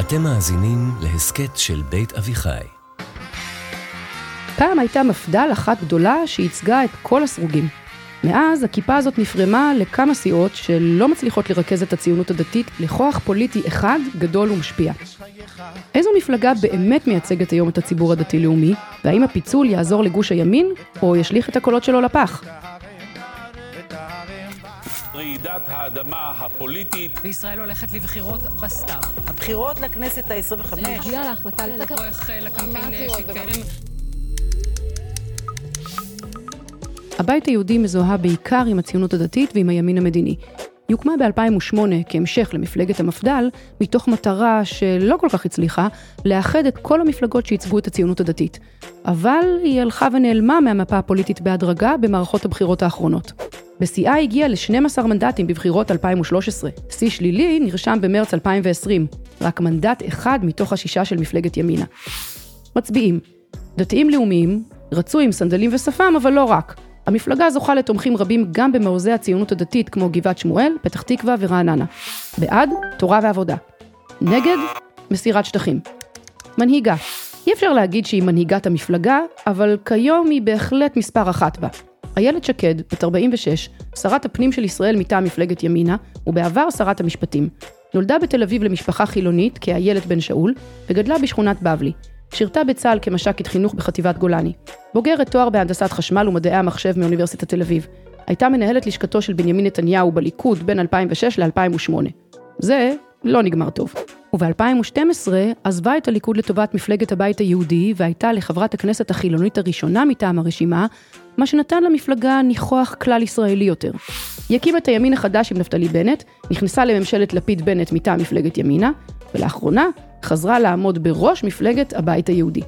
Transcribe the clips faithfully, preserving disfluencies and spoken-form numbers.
אתם מאזינים להסקט של בית אביחי. פעם הייתה מפדל אחת גדולה שייצגה את כל הסרוגים. מאז הכיפה הזאת נפרמה לכמה סיעות שלא מצליחות לרכז את הציונות הדתית לכוח פוליטי אחד גדול ומשפיע. איזו מפלגה באמת מייצגת היום את הציבור הדתי-לאומי, והאם הפיצול יעזור לגוש הימין או ישליך את הקולות שלו לפח? רעידת האדמה הפוליטית. וישראל הולכת לבחירות בסתיו. הבחירות לכנסת ה-עשרים וחמש. הגיעה להחלטה לצורך לקמפיין שיקרם. הבית היהודי מזוהה בעיקר עם הציונות הדתית ועם הימין המדיני. היא הוקמה ב-אלפיים ושמונה כהמשך למפלגת המפדל, מתוך מטרה שלא כל כך הצליחה, לאחד את כל המפלגות שייצגו את הציונות הדתית. אבל היא הלכה ונעלמה מהמפה הפוליטית בהדרגה במערכות הבחירות האחרונות. בשיאה הגיעה ל-שנים עשר מנדטים בבחירות אלפיים ושלוש עשרה. שיא שלילי נרשם במרץ אלפיים ועשרים, רק מנדט אחד מתוך השישה של מפלגת ימינה. מצביעים. דתיים לאומיים, רצו עם סנדלים ושפם, אבל לא רק. המפלגה זוכה לתומכים רבים גם במעוזי הציונות הדתית, כמו גבעת שמואל, פתח תקווה ורעננה. בעד, תורה ועבודה. נגד, מסירת שטחים. מנהיגה. אי אפשר להגיד שהיא מנהיגת המפלגה, אבל כיום היא בהחלט מספר אחת בה. איילת שקד, בת ארבעים ושש, שרת הפנים של ישראל מטעם מפלגת ימינה, ובעבר שרת המשפטים. נולדה בתל אביב למשפחה חילונית כאיילת בן שאול, וגדלה בשכונת בבלי. שירתה בצה"ל כמש"קית חינוך בחטיבת גולני. בוגרת תואר בהנדסת חשמל ומדעי המחשב מאוניברסיטת תל אביב. הייתה מנהלת לשכתו של בנימין נתניהו בליכוד בין אלפיים ושש ל-אלפיים ושמונה. זה לא נגמר טוב. וב-אלפיים ושתים עשרה עזבה את הליכוד לטובת מפלגת הבית היהודי, והייתה לחברת הכנסת החילונית הראשונה מטעם הרשימה, מה שנתן למפלגה ניחוח כלל ישראלי יותר. היא הקימה את הימין החדש עם נפתלי בנט, נכנסה לממשלת לפיד בנט מטעם מפלגת ימינה, ולאחרונה חזרה לעמוד בראש מפלגת הבית היהודי.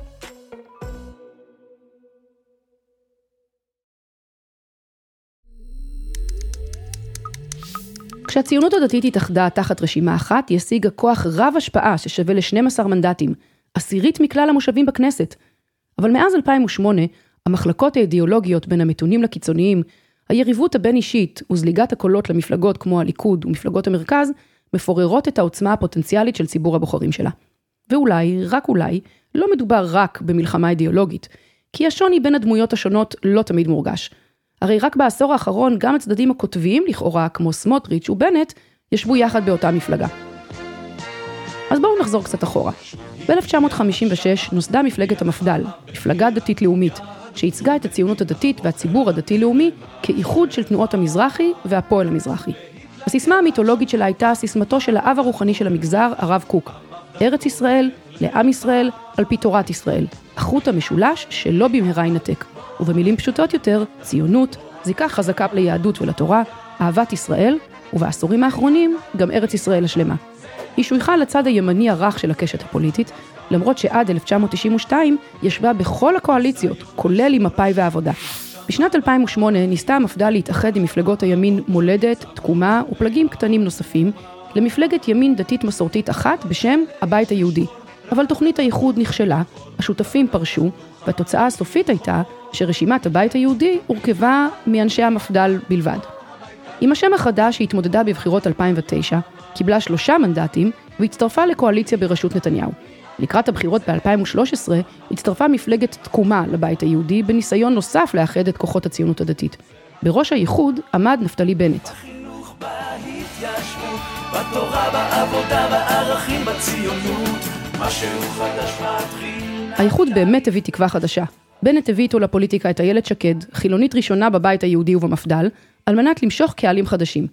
כשהציונות הדתית התאחדה תחת רשימה אחת, היא השיגה כוח רב השפעה ששווה ל-שנים עשר מנדטים, עשירית מכלל המושבים בכנסת. אבל מאז אלפיים ושמונה, המחלקות האידיאולוגיות בין המתונים לקיצוניים, היריבות הבין אישית וזליגת הקולות למפלגות כמו הליכוד ומפלגות המרכז, מפוררות את העוצמה הפוטנציאלית של ציבור הבוחרים שלה. ואולי, רק אולי, לא מדובר רק במלחמה אידיאולוגית, כי השוני בין הדמויות השונות לא תמיד מורגש. הרי רק בעשור האחרון גם הצדדים הכותבים לכאורה, כמו סמוטריץ' ובנט, ישבו יחד באותה מפלגה. אז בואו נחזור קצת אחורה. ב-אלף תשע מאות חמישים ושש נוסדה מפלגת המפדל, מפלגה דתית-לאומית, שייצגה את הציונות הדתית והציבור הדתי-לאומי כאיחוד של תנועות המזרחי והפועל המזרחי. הסיסמה המיתולוגית שלה הייתה סיסמתו של האב הרוחני של המגזר, הרב קוק. ארץ ישראל, לעם ישראל, על פי תורת ישראל. החוט המשולש שלא במהרה ינתק. ובמילים פשוטות יותר, ציונות, זיקה חזקה ליהדות ולתורה, אהבת ישראל, ובעשורים האחרונים גם ארץ ישראל השלמה. היא שויכה לצד הימני הרך של הקשת הפוליטית, למרות שעד אלף תשע מאות תשעים ושתיים ישבה בכל הקואליציות, כולל עם מפא"י והעבודה. בשנת אלפיים ושמונה ניסתה המפד"ל להתאחד עם מפלגות הימין מולדת, תקומה ופלגים קטנים נוספים למפלגת ימין דתית מסורתית אחת בשם הבית היהודי. אבל תוכנית הייחוד נכשלה, השותפים פרשו, והתוצאה הסופית הייתה שרשימת הבית היהודי הורכבה מאנשי המפד"ל בלבד. עם השם החדש היא התמודדה בבחירות אלפיים ותשע, קיבלה שלושה מנדטים והצטרפה לקואליציה בראשות נתניהו. לקראת הבחירות ב-אלפיים ושלוש עשרה הצטרפה מפלגת תקומה לבית היהודי בניסיון נוסף לאחד את כוחות הציונות הדתית. בראש האיחוד עמד נפתלי בנט. בחינוך בהתיישבות, בתורה, בעבודה, בערכים, בציונות, משהו חדש מתחיל. האיחוד באמת הביא תקווה חדשה. בנט הביא איתו לפוליטיקה את איילת שקד, חילונית ראשונה בבית היהודי ובמפדל, על מנת למשוך קהלים חדשים.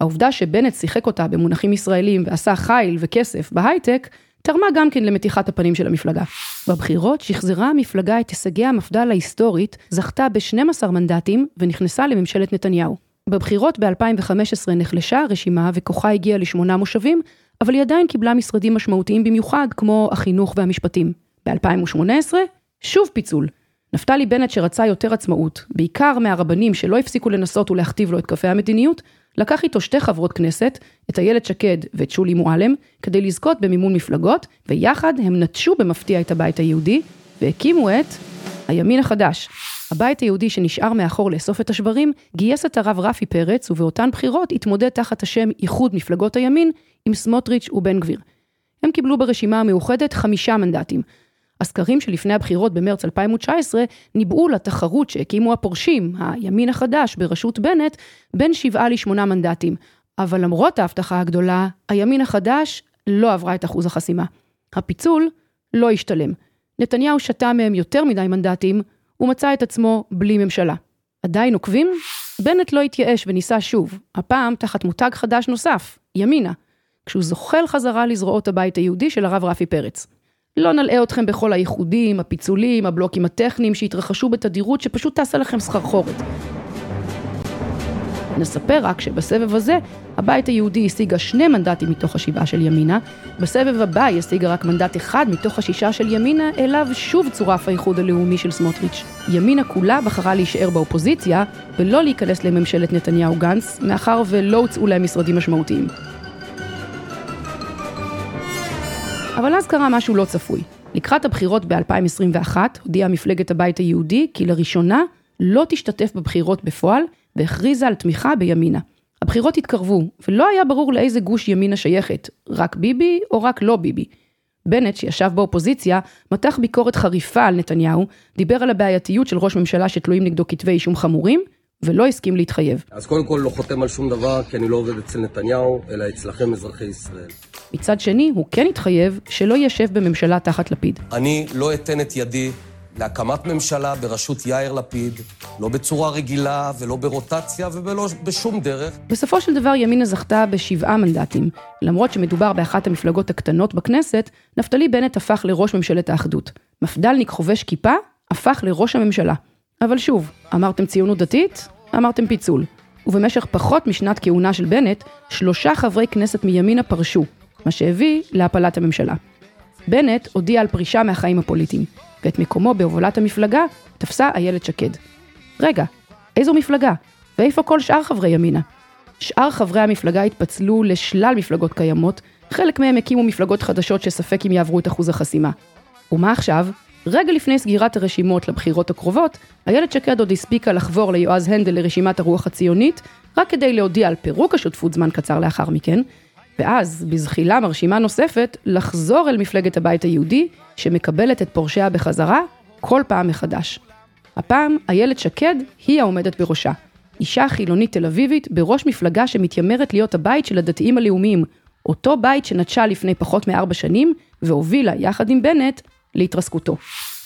העובדה שבנט שיחק אותה במונחים ישראלים ועשה חיל וכסף בהייטק, תרמה גם כן למתיחת הפנים של המפלגה. בבחירות שחזרה המפלגה את הישגי המפד"ל ההיסטורית, זכתה ב-שנים עשר מנדטים ונכנסה לממשלת נתניהו. בבחירות ב-אלפיים וחמש עשרה נחלשה הרשימה וכוחה הגיעה לשמונה מושבים, אבל היא עדיין קיבלה משרדים משמעותיים במיוחד כמו החינוך והמשפטים. ב-אלפיים ושמונה עשרה שוב פיצול. נפתלי בנט שרצה יותר עצמאות, בעיקר מהרבנים שלא הפסיקו לנסות ולהכתיב לו את קווי המדיניות, לקח איתו שתי חברות כנסת, את איילת שקד ואת שולי מועלם, כדי לזכות במימון מפלגות, ויחד הם נטשו במפתיע את הבית היהודי, והקימו את הימין החדש. הבית היהודי שנשאר מאחור לאסוף את השברים, גייס את הרב רפי פרץ, ובאותן בחירות התמודד תחת השם איחוד מפלגות הימין עם סמוטריץ' ובן גביר. הם קיבלו ברשימה המאוחדת חמישה מנדטים. הסקרים שלפני הבחירות במרץ אלפיים ותשע עשרה ניבאו לתחרות שהקימו הפורשים, הימין החדש בראשות בנט, בין שבעה לשמונה מנדטים. אבל למרות ההבטחה הגדולה, הימין החדש לא עברה את אחוז החסימה. הפיצול לא השתלם. נתניהו שתה מהם יותר מדי מנדטים, ומצא את עצמו בלי ממשלה. עדיין עוקבים? בנט לא התייאש וניסה שוב, הפעם תחת מותג חדש נוסף, ימינה, כשהוא זוחל חזרה לזרועות הבית היהודי של הרב רפי פרץ. לא נלאה אתכם בכל הייחודים, הפיצולים, הבלוקים הטכניים שהתרחשו בתדירות שפשוט תעשה לכם סחרחורת. נספר רק שבסבב הזה, הבית היהודי השיגה שני מנדטים מתוך השבעה של ימינה, בסבב הבא ישיגה רק מנדט אחד מתוך השישה של ימינה, אליו שוב צורף האיחוד הלאומי של סמוטריץ'. ימינה כולה בחרה להישאר באופוזיציה, ולא להיכנס לממשלת נתניהו גנץ, מאחר ולא הוצאו להם משרדים משמעותיים. אבל אז קרה משהו לא צפוי. לקראת הבחירות ב-אלפיים עשרים ואחת, הודיעה מפלגת הבית היהודי כי לראשונה לא תשתתף בבחירות בפועל, והכריזה על תמיכה בימינה. הבחירות התקרבו, ולא היה ברור לאיזה גוש ימינה שייכת, רק ביבי או רק לא ביבי. בנט, שישב באופוזיציה, מתח ביקורת חריפה על נתניהו, דיבר על הבעייתיות של ראש ממשלה שתלויים נגדו כתבי אישום חמורים, ולא הסכים להתחייב. אז קודם כל לא חותם על שום דבר, כי אני לא עובד אצל נתניהו, אלא אצלכם אזרחי ישראל. מצד שני, הוא כן התחייב שלא ישב בממשלה תחת לפיד. אני לא אתן את ידי להקמת ממשלה בראשות יאיר לפיד, לא בצורה רגילה ולא ברוטציה ולא בשום דרך. בסופו של דבר ימינה זכתה בשבעה מנדטים. למרות שמדובר באחת המפלגות הקטנות בכנסת, נפתלי בנט הפך לראש ממשלת האחדות. מפדלניק חובש כיפה הפך לראש הממשלה. אבל שוב, אמרתם ציונות דתית, אמרתם פיצול. ובמשך פחות משנת כהונה של בנט, שלושה חברי כנסת מימינה פרשו, מה שהביא להפלת הממשלה. בנט הודיע על פרישה מהחיים הפוליטיים, ואת מקומו בהובלת המפלגה תפסה איילת שקד. רגע, איזו מפלגה? ואיפה כל שאר חברי ימינה? שאר חברי המפלגה התפצלו לשלל מפלגות קיימות, חלק מהם הקימו מפלגות חדשות שספק אם יעברו את אחוז החסימה. ומה עכשיו? רגע לפני סגירת הרשימות לבחירות הקרובות, איילת שקד עוד הספיקה לחבור ליועז הנדל לרשימת הרוח הציונית, רק כדי להודיע על פירוק השותפות זמן קצר לאחר מכן, ואז, בזחילה מרשימה נוספת, לחזור אל מפלגת הבית היהודי, שמקבלת את פורשיה בחזרה כל פעם מחדש. הפעם, איילת שקד היא העומדת בראשה. אישה חילונית תל אביבית בראש מפלגה שמתיימרת להיות הבית של הדתיים הלאומיים, אותו בית שנטשה לפני פחות מארבע שנים, והובילה, יחד עם בנט, להתרסקותו.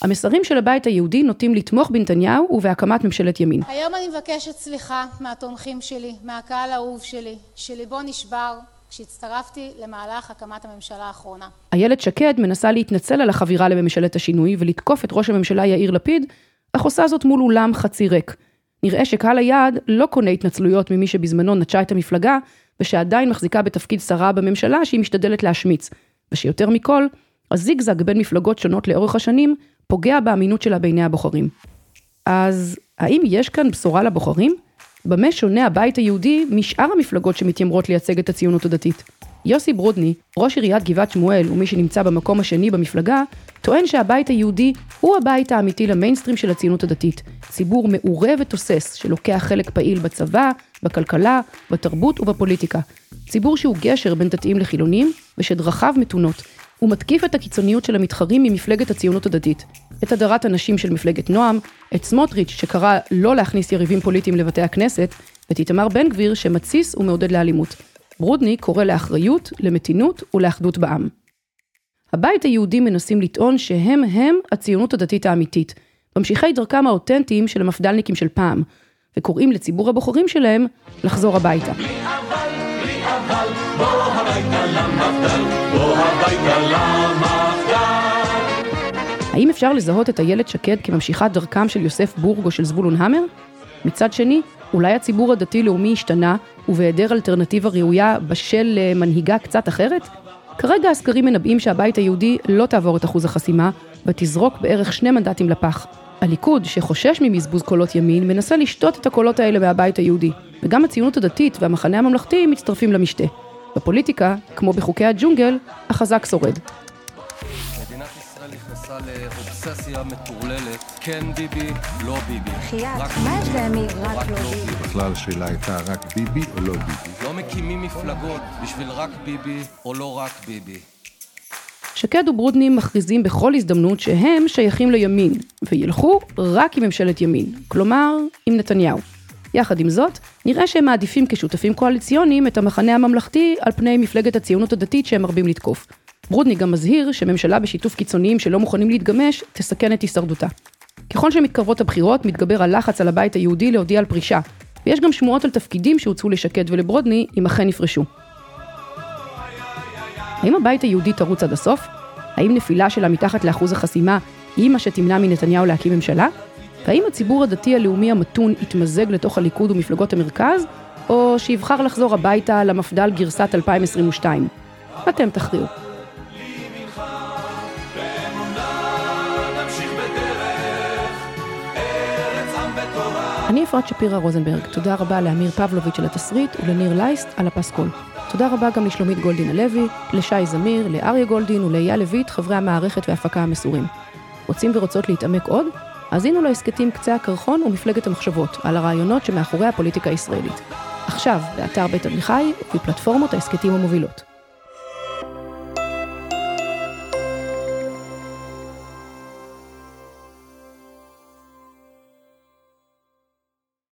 המסרים של הבית היהודי נוטים לתמוך בנתניהו ובהקמת ממשלת ימין. היום אני מבקשת סליחה מהתומכים שלי, מהקהל האהוב שלי, שליבו נשבר כשהצטרפתי למהלך הקמת הממשלה האחרונה. איילת שקד מנסה להתנצל על החבירה לממשלת השינוי ולתקוף את ראש הממשלה יאיר לפיד, אך עושה זאת מול אולם חצי ריק. נראה שקהל היעד לא קונה התנצלויות ממי שבזמנו נטשה את המפלגה, ושעדיין מחזיקה בתפקיד שרה בממשלה שהיא משתדלת להשמיץ. ושיותר מכל, הזיגזג בין מפלגות שונות לאורך השנים פוגע באמינות שלה בעיני הבוחרים. אז האם יש כאן בשורה לבוחרים? במה שונה הבית היהודי משאר המפלגות שמתיימרות לייצג את הציונות הדתית? יוסי ברודני, ראש עיריית גבעת שמואל ומי שנמצא במקום השני במפלגה, טוען שהבית היהודי הוא הבית האמיתי למיינסטרים של הציונות הדתית, ציבור מעורה ותוסס שלוקח חלק פעיל בצבא, בכלכלה, בתרבות ובפוליטיקה. ציבור שהוא גשר בין דתיים לחילונים ושדרכיו מתונות. הוא מתקיף את הקיצוניות של המתחרים ממפלגת הציונות הדתית, את הדרת הנשים של מפלגת נועם, את סמוטריץ' שקרא לא להכניס יריבים פוליטיים לבתי הכנסת, ואת איתמר בן גביר שמציס ומעודד לאלימות. ברודני קורא לאחריות, למתינות ולאחדות בעם. הבית היהודי מנסים לטעון שהם הם הציונות הדתית האמיתית, ממשיכי דרכם האותנטיים של המפדלניקים של פעם, וקוראים לציבור הבוחרים שלהם לחזור הביתה. בלי אבל, בלי אבל, בוא הביתה למפדל. האם אפשר לזהות את איילת שקד כממשיכת דרכם של יוסף בורג או של זבולון המר? מצד שני, אולי הציבור הדתי-לאומי השתנה, ובהיעדר אלטרנטיבה ראויה בשל מנהיגה קצת אחרת? כרגע הסקרים מנבאים שהבית היהודי לא תעבור את אחוז החסימה, ותזרוק בערך שני מנדטים לפח. הליכוד, שחושש ממזבוז קולות ימין, מנסה לשתות את הקולות האלה מהבית היהודי, וגם הציונות הדתית והמחנה הממלכתי מצטרפים למשתה. בפוליטיקה, כמו בחוקי הג'ונגל, החזק שורד. מדינת ישראל נכנסה לרופסה. האובססיה המטורללת, כן ביבי, לא ביבי. רק ביבי, רק לא ביבי. בכלל השאלה הייתה רק ביבי או לא ביבי. לא מקימים מפלגות בשביל רק ביבי או לא רק ביבי. שקד וברודני מכריזים בכל הזדמנות שהם שייכים לימין, וילכו רק עם ממשלת ימין, כלומר עם נתניהו. יחד עם זאת, נראה שהם מעדיפים כשותפים קואליציוניים את המחנה הממלכתי על פני מפלגת הציונות הדתית שהם מרבים לתקוף. ברודני גם מזהיר שממשלה בשיתוף קיצוניים שלא מוכנים להתגמש תסכן את הישרדותה. ככל שמתקרבות הבחירות מתגבר הלחץ על הבית היהודי להודיע על פרישה, ויש גם שמועות על תפקידים שהוצאו לשקד ולברודני אם אכן יפרשו. האם הבית היהודי תרוץ עד הסוף? האם נפילה שלה מתחת לאחוז החסימה היא מה שתמנע מנתניהו להקים ממשלה? והאם הציבור הדתי הלאומי המתון יתמזג לתוך הליכוד ומפלגות המרכז, או שיבחר לחזור הביתה למפדל גרסת אלפיים עשרים ושתיים? אתם תכריעו. אני אפרת שפירה רוזנברג, תודה רבה לאמיר פבלוביץ' על התסריט ולניר לייסט על הפסקול. תודה רבה גם לשלומית גולדין הלוי, לשי זמיר, לאריה גולדין ולאיה לויט, חברי המערכת וההפקה המסורים. רוצים ורוצות להתעמק עוד? האזינו להסכתים קצה הקרחון ומפלגת המחשבות על הרעיונות שמאחורי הפוליטיקה הישראלית. עכשיו, באתר בית אביחי ובפלטפורמות ההסכתים המובילות.